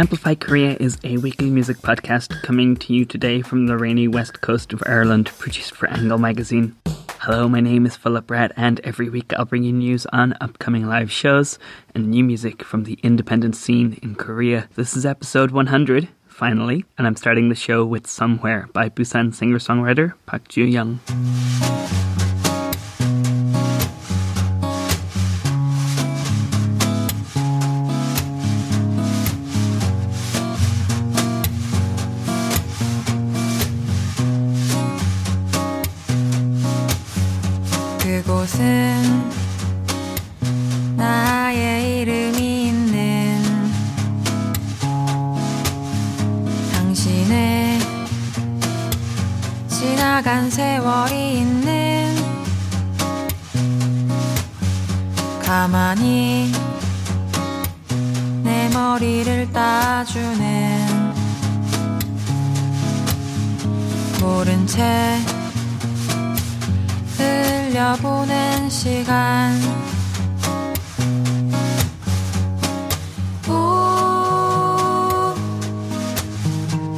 Amplify Korea is a weekly music podcast coming to you today from the rainy west coast of Ireland, produced for Angle magazine. Hello, my name is Philip Pratt, and every week I'll bring you news on upcoming live shows and new music from the independent scene in Korea. This is episode 100, finally, and I'm starting the show with Somewhere by Busan singer-songwriter Park Joo Young. 그곳은 나의 이름이 있는 당신의 지나간 세월이 있는 가만히 내 머리를 따주는 모른 채 흘려보낸 시간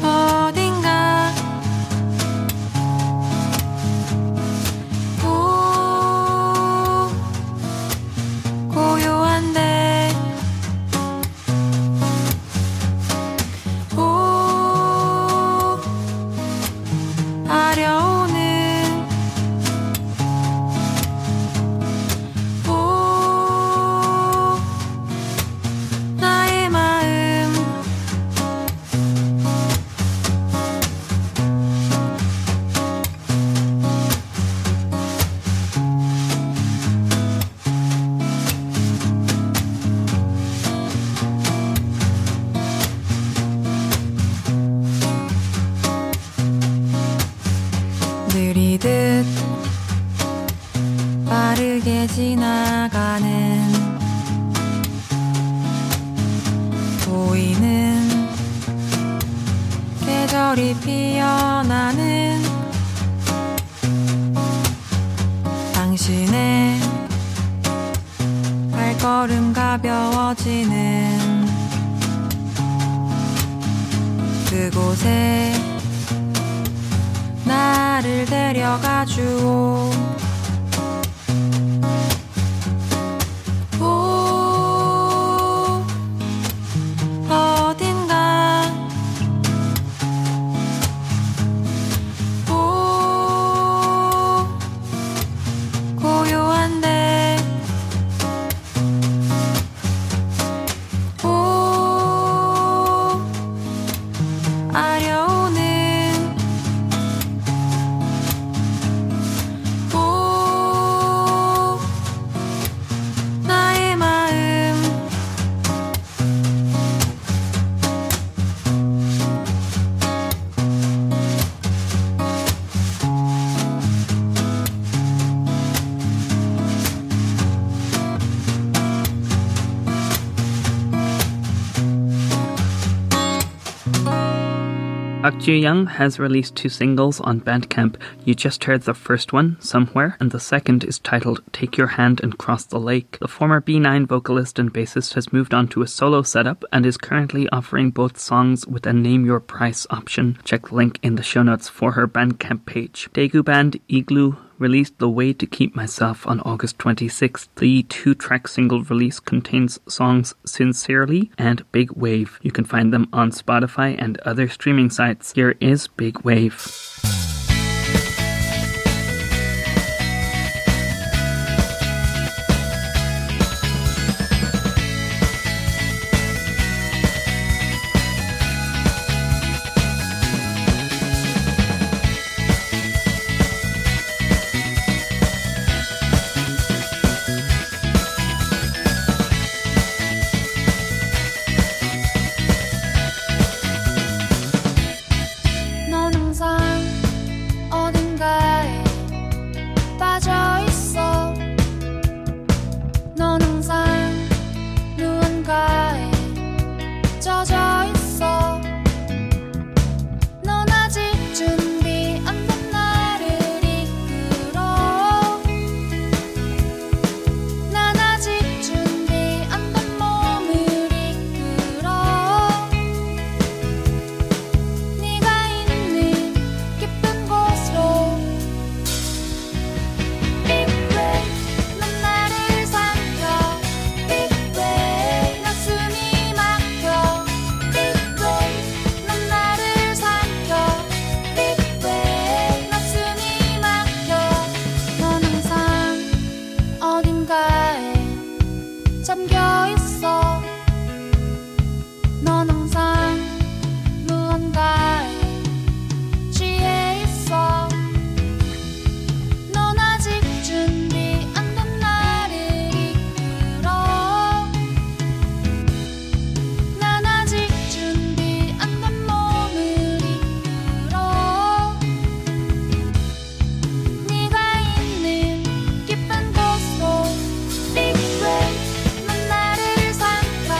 어딘가 고요한데 아려 그곳에 나를 데려가 주오 Jiu Young has released two singles on Bandcamp. You just heard the first one, Somewhere, and the second is titled Take Your Hand and Cross the Lake. The former B9 vocalist and bassist has moved on to a solo setup and is currently offering both songs with a Name Your Price option. Check the link in the show notes for her Bandcamp page. Daegu Band Igloo released The Way to Keep Myself on August 26th. The two-track single release contains songs Sincerely and Big Wave. You can find them on Spotify and other streaming sites. Here is Big Wave. 뭔가에 잠겨있어 넌 항상 무언가에 취해있어 넌 아직 준비 안 된 나를 이끌어 난 아직 준비 안 된 몸을 이끌어 네가 있는 깊은 곳으로 Big Wave 넌 나를 삼켜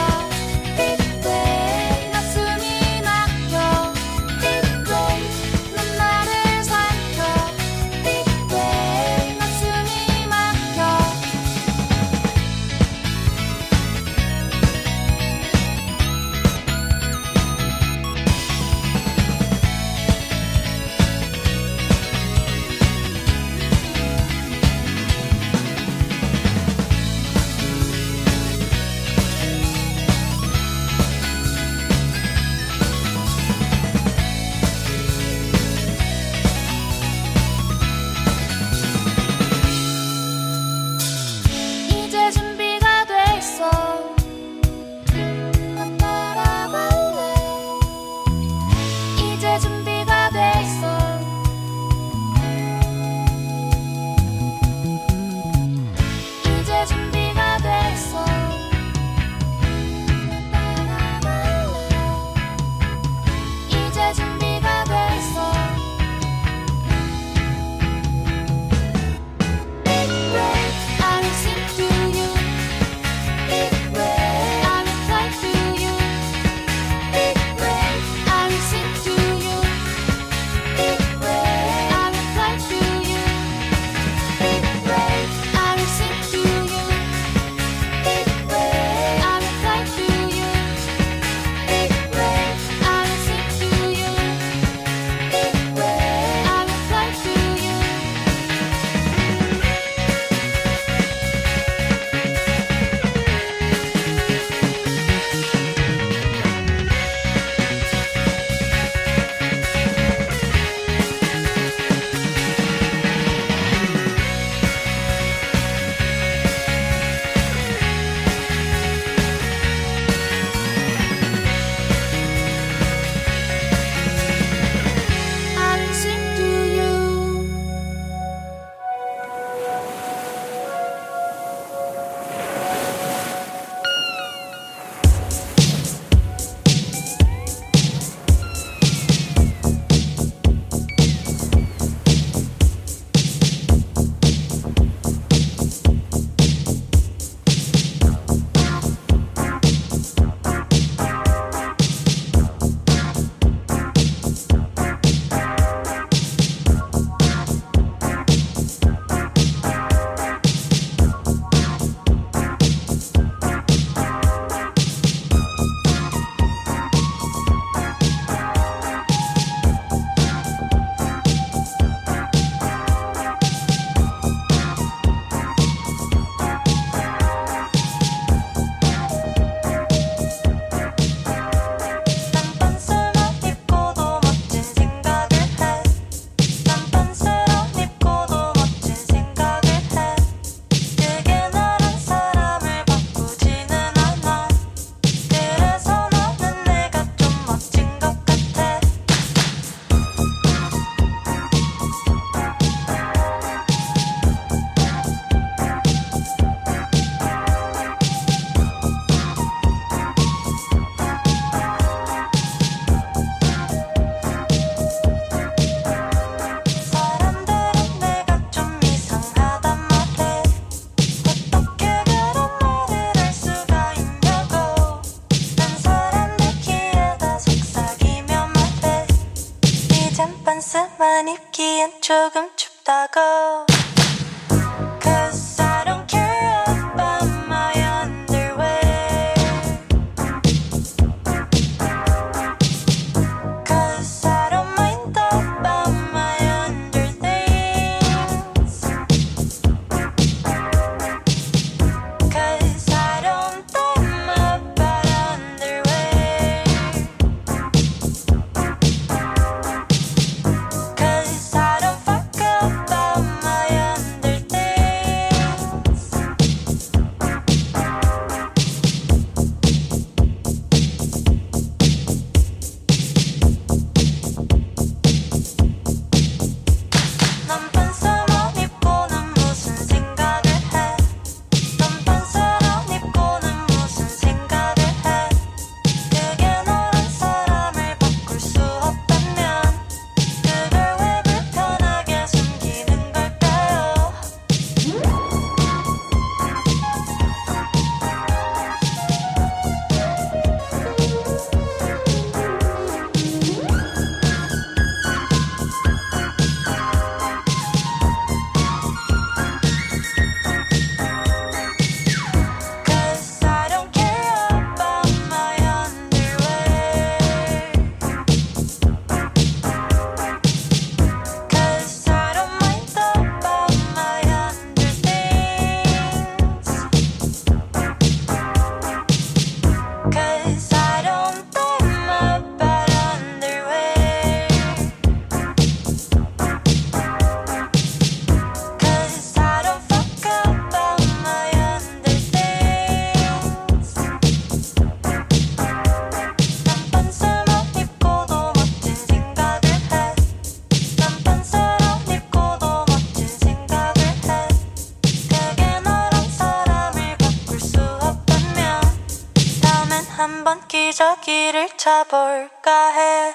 전기저기를 차볼까 해.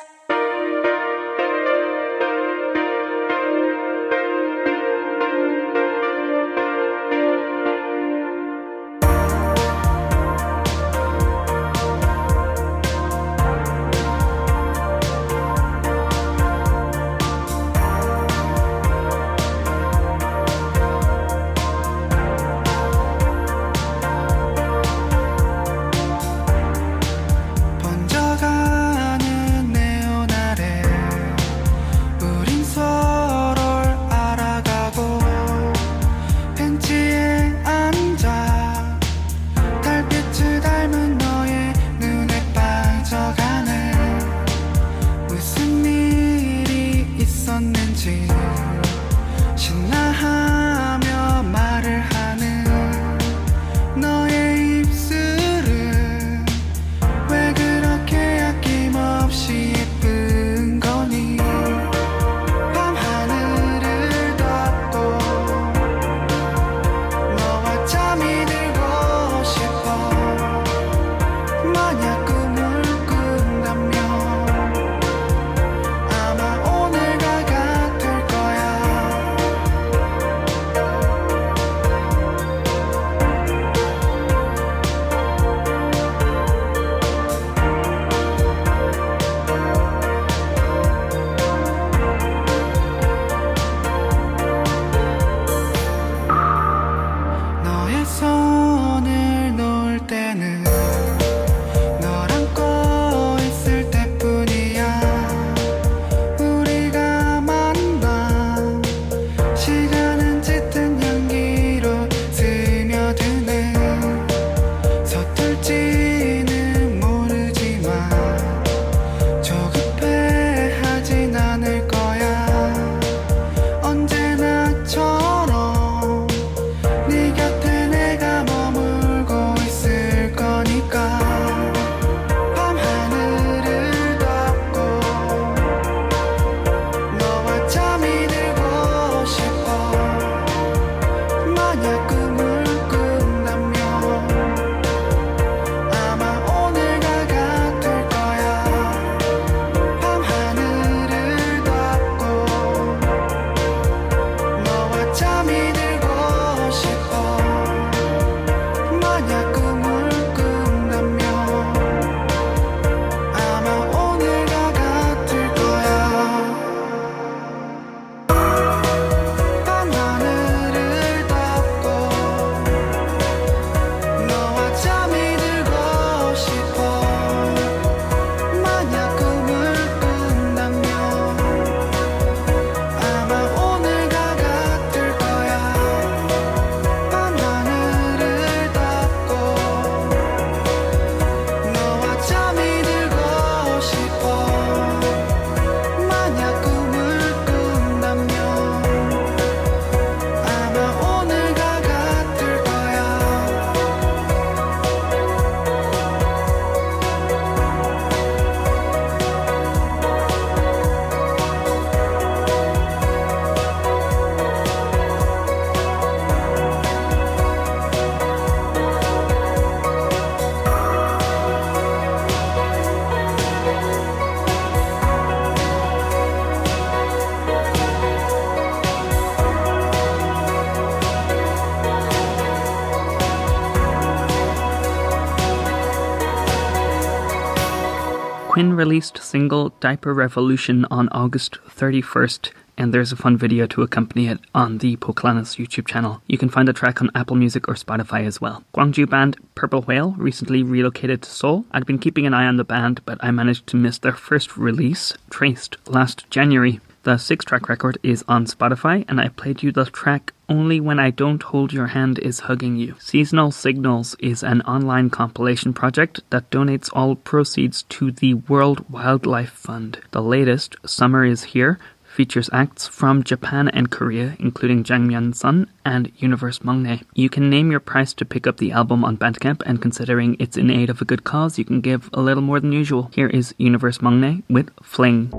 Released single Diaper Revolution on August 31st, and there's a fun video to accompany it on the Poklanis YouTube channel. You can find the track on Apple Music or Spotify as well. Gwangju band Purple Whale recently relocated to Seoul. I'd been keeping an eye on the band, but I managed to miss their first release, Traced, last January. The 6-track record is on Spotify, and I played you the track Only When I Don't Hold Your Hand Is Hugging You. Seasonal Signals is an online compilation project that donates all proceeds to the World Wildlife Fund. The latest, Summer is Here, features acts from Japan and Korea, including Jangmyun-sun and Universe Mengnae. You can name your price to pick up the album on Bandcamp, and considering it's in aid of a good cause, you can give a little more than usual. Here is Universe Mengnae with Fling.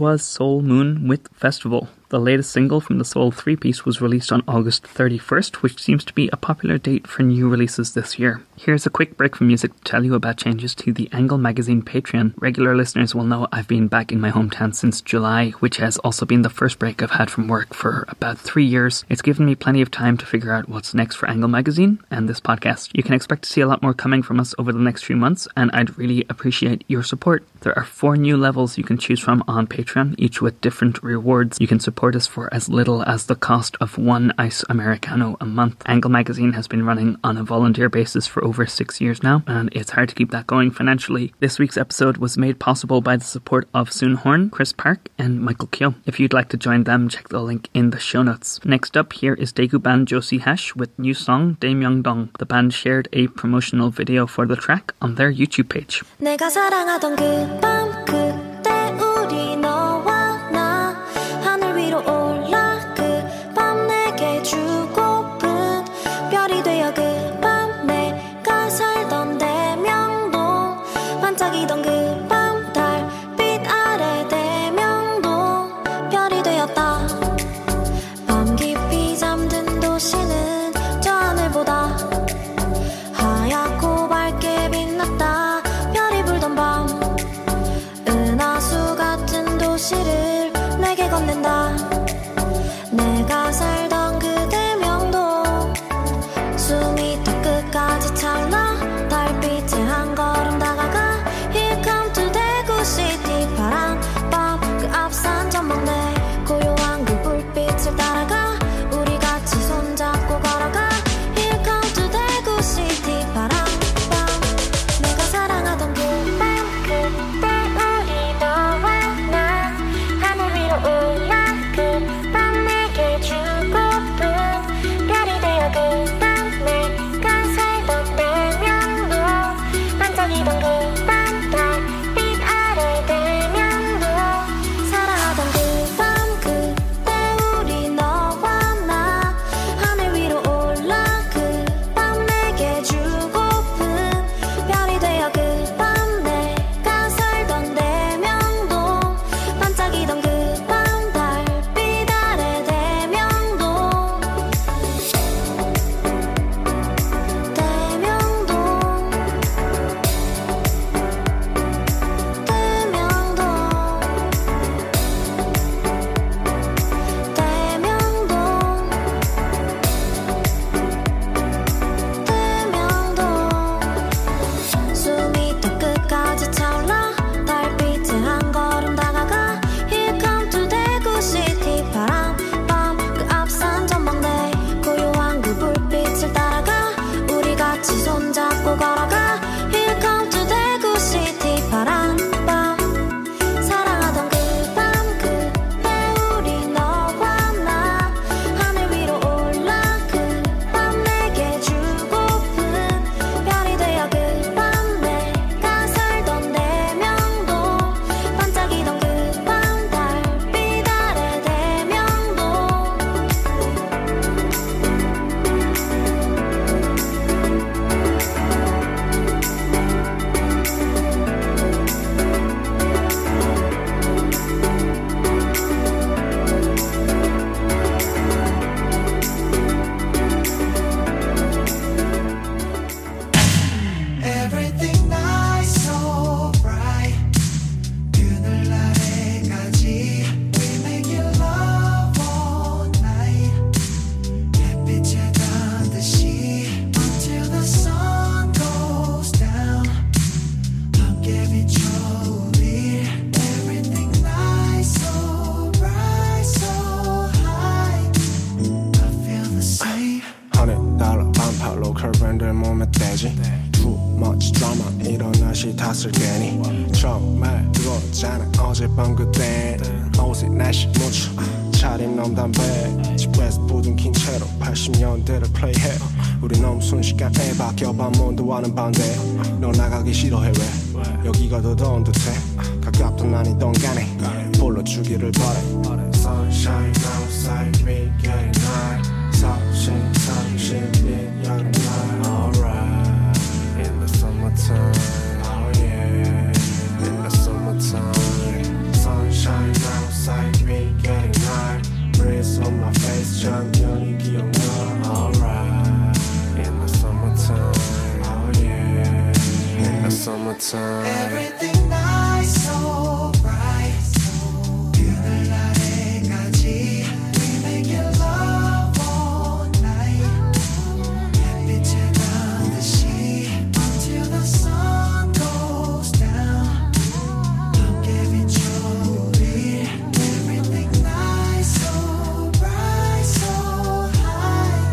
was Seoul Moon with Festival. The latest single from the Soul 3-piece was released on August 31st, which seems to be a popular date for new releases this year. Here's a quick break from music to tell you about changes to the Angle Magazine Patreon. Regular listeners will know I've been back in my hometown since July, which has also been the first break I've had from work for about 3 years. It's given me plenty of time to figure out what's next for Angle Magazine and this podcast. You can expect to see a lot more coming from us over the next few months, and I'd really appreciate your support. There are 4 new levels you can choose from on Patreon, each with different rewards. You can support us for as little as the cost of 1 Ice Americano a month. Angle Magazine has been running on a volunteer basis for over 6 years now, and it's hard to keep that going financially. This week's episode was made possible by the support of Soon Horn, Chris Park, and Michael Kyo. If you'd like to join them, check the link in the show notes. Next up, here is Daegu Band Josi Hash with new song Daemyungdong. The band shared a promotional video for the track on their YouTube page. Sunshine. 장면이 기억나 Alright In the summertime Oh yeah In the summertime Everything nice so bright so 그날 날에까지 We make it love all night 햇빛에 닿듯이 Until the sun goes down 함께 비춰 우리 Everything nice so bright so high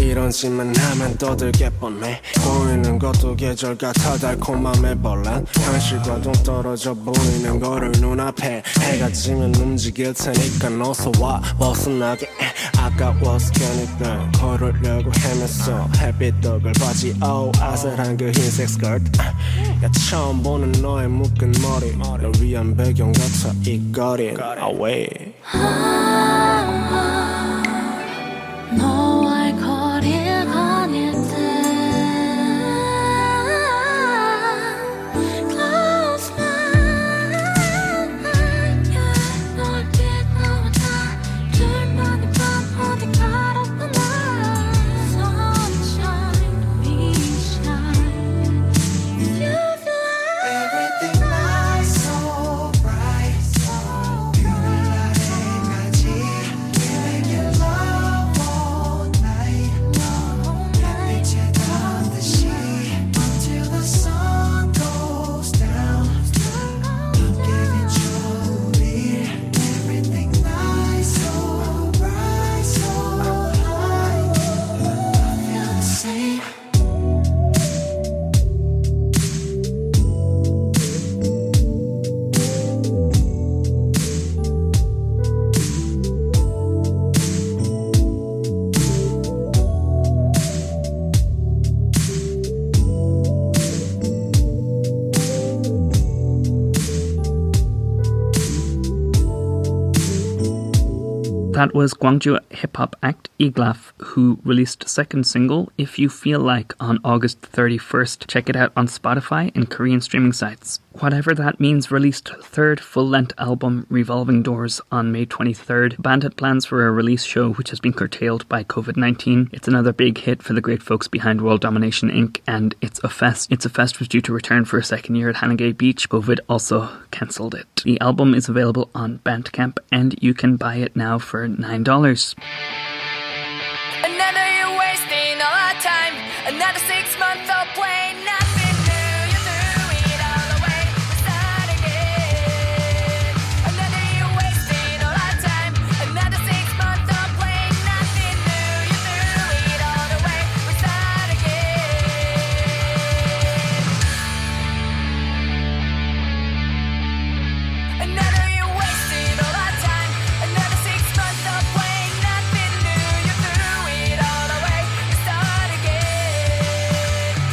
이런 짓만 하면 떠들게 뻔해 보이는 것도 계절 같아 달콤함에 벌란 현실과 동떨어져 보이는 거를 눈앞에 해가 지면 움직일 테니까 어서 와 벗어나게 아까워서 괜히 난 걸으려고 헤맸어 햇빛 덕을 바지 oh 아슬한 그 흰색 스커트 야 처음 보는 너의 묶은 머리 널 위한 배경 같아 이 거린 away 너와의 거리가 아닐 때 That was Gwangju hip-hop act Eglaf, who released second single, If You Feel Like, on August 31st. Check it out on Spotify and Korean streaming sites. Whatever That Means released third full-length album, Revolving Doors, on May 23rd. The band had plans for a release show, which has been curtailed by COVID-19. It's another big hit for the great folks behind World Domination Inc. and It's a Fest. It's a Fest was due to return for a second year at Hanage Beach. COVID also cancelled it. The album is available on Bandcamp, and you can buy it now for $9. Another year wasting all our time. Another 6 months of playing nothing new. You threw it all away. We start again. Another year wasting all our time. Another 6 months of playing nothing new. You threw it all away. We start again. Another year wasting all our time. Another 6 months of playing nothing new. You threw it all away. We start again.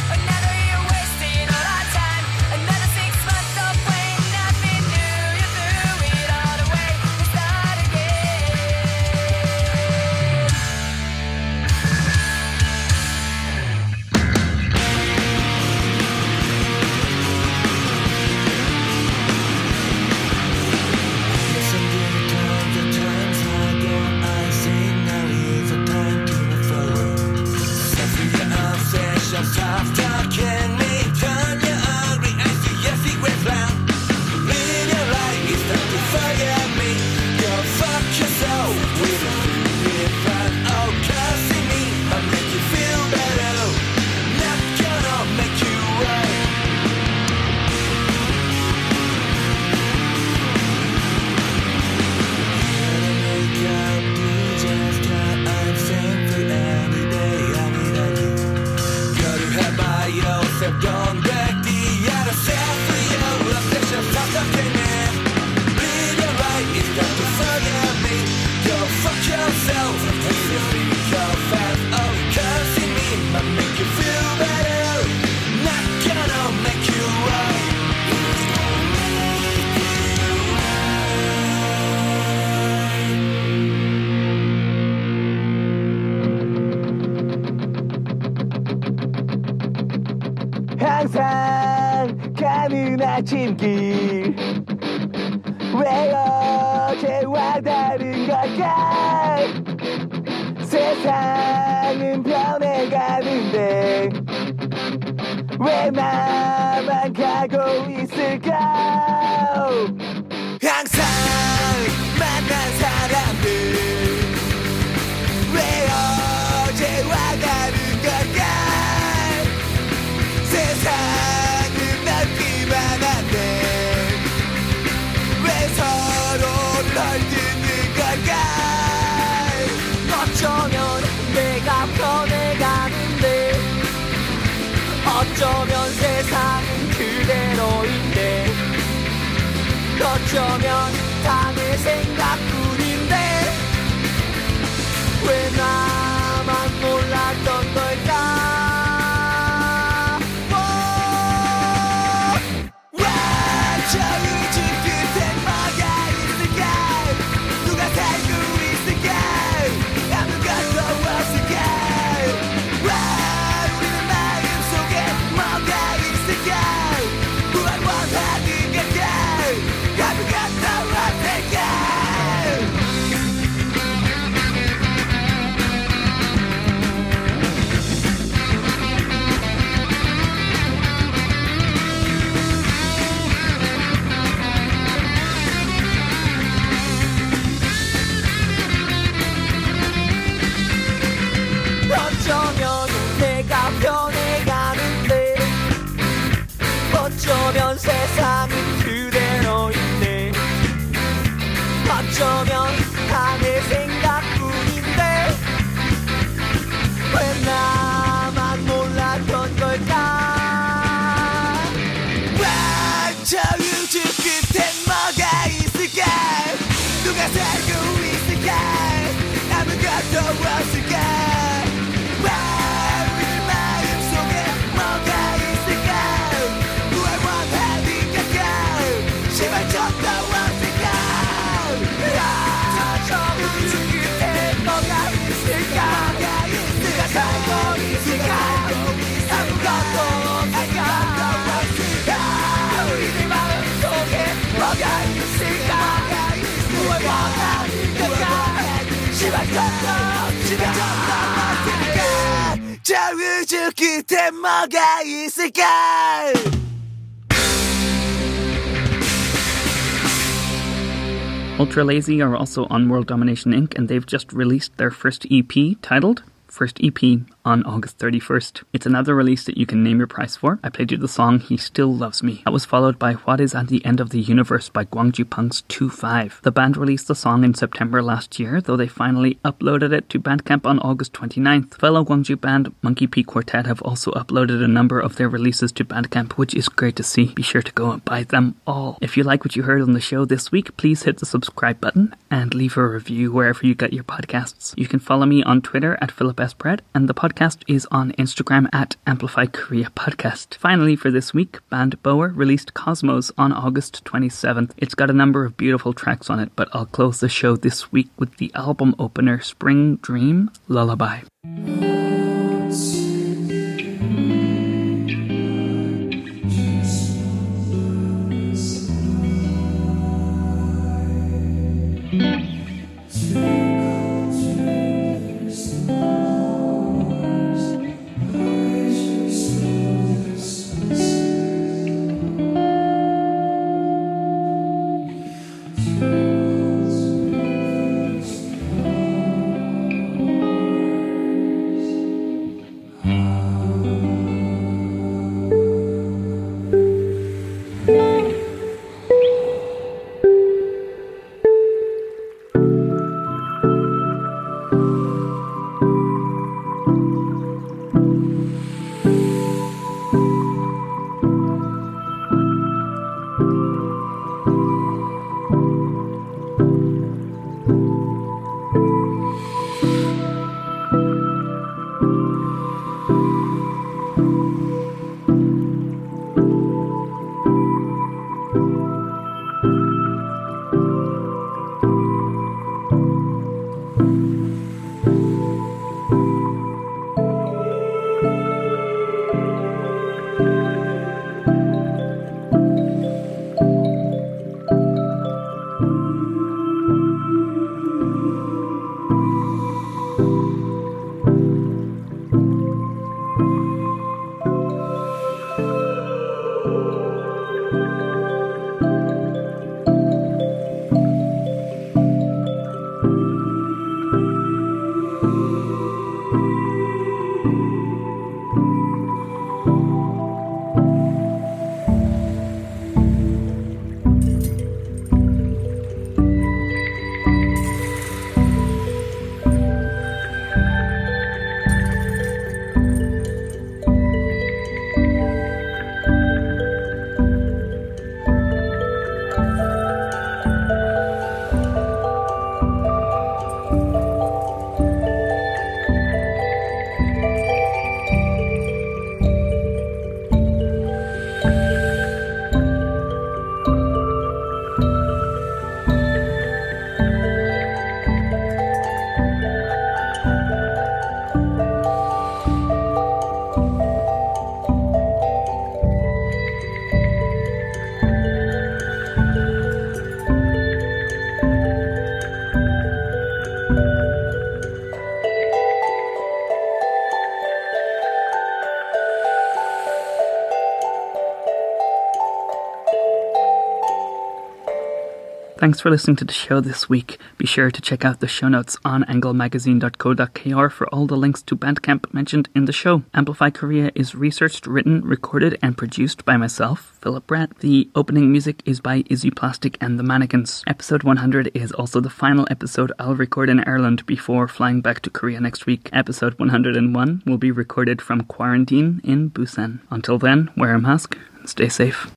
Another year wasting all our time. Another 6 months of playing nothing new. You threw it all away. We start again. 항상 가는 아침길 왜 어제와 다른 걸 갈까? 세상은 변해가는데 왜 나만 가고 있을까? 항상 만난 사람들 왜 어제와 다른 걸까? 세상은 넓기만 한데 왜 서로 널 듣는 걸까? 어쩌면 내가 변해가는데 어쩌면 세상은 그대로인데 어쩌면 다 내 생각뿐인데 왜 나만 몰랐던 걸까? 어쩌면 세상은 그대로인데 어쩌면 다 내 생각뿐인데 왜 나만 몰랐던 걸까? 저 우주 끝엔 뭐가 있을까? 누가 살고 있을까? 아무것도 없을까? 저 우주 끝에 뭐가 있을까? Ultra Lazy are also on World Domination Inc. and they've just released their first EP titled First EP on August 31st. It's another release that you can name your price for. I played you the song He Still Loves Me. That was followed by What Is at the End of the Universe by Gwangju Punk's 2-5. The band released the song in September last year, though they finally uploaded it to Bandcamp on August 29th. Fellow Gwangju band Monkey P Quartet have also uploaded a number of their releases to Bandcamp, which is great to see. Be sure to go and buy them all. If you like what you heard on the show this week, please hit the subscribe button and leave a review wherever you get your podcasts. You can follow me on Twitter at Philip S. Pratt, and the podcast is on Instagram at Amplify Korea Podcast. Finally, for this week, band Boer released Cosmos on August 27th. It's got a number of beautiful tracks on it, but I'll close the show this week with the album opener Spring Dream Lullaby. Thanks for listening to the show this week. Be sure to check out the show notes on anglemagazine.co.kr for all the links to Bandcamp mentioned in the show. Amplify Korea is researched, written, recorded, and produced by myself, Philip Pratt. The opening music is by Izzy Plastic and the Mannequins. Episode 100 is also the final episode I'll record in Ireland before flying back to Korea next week. Episode 101 will be recorded from quarantine in Busan. Until then, wear a mask and stay safe.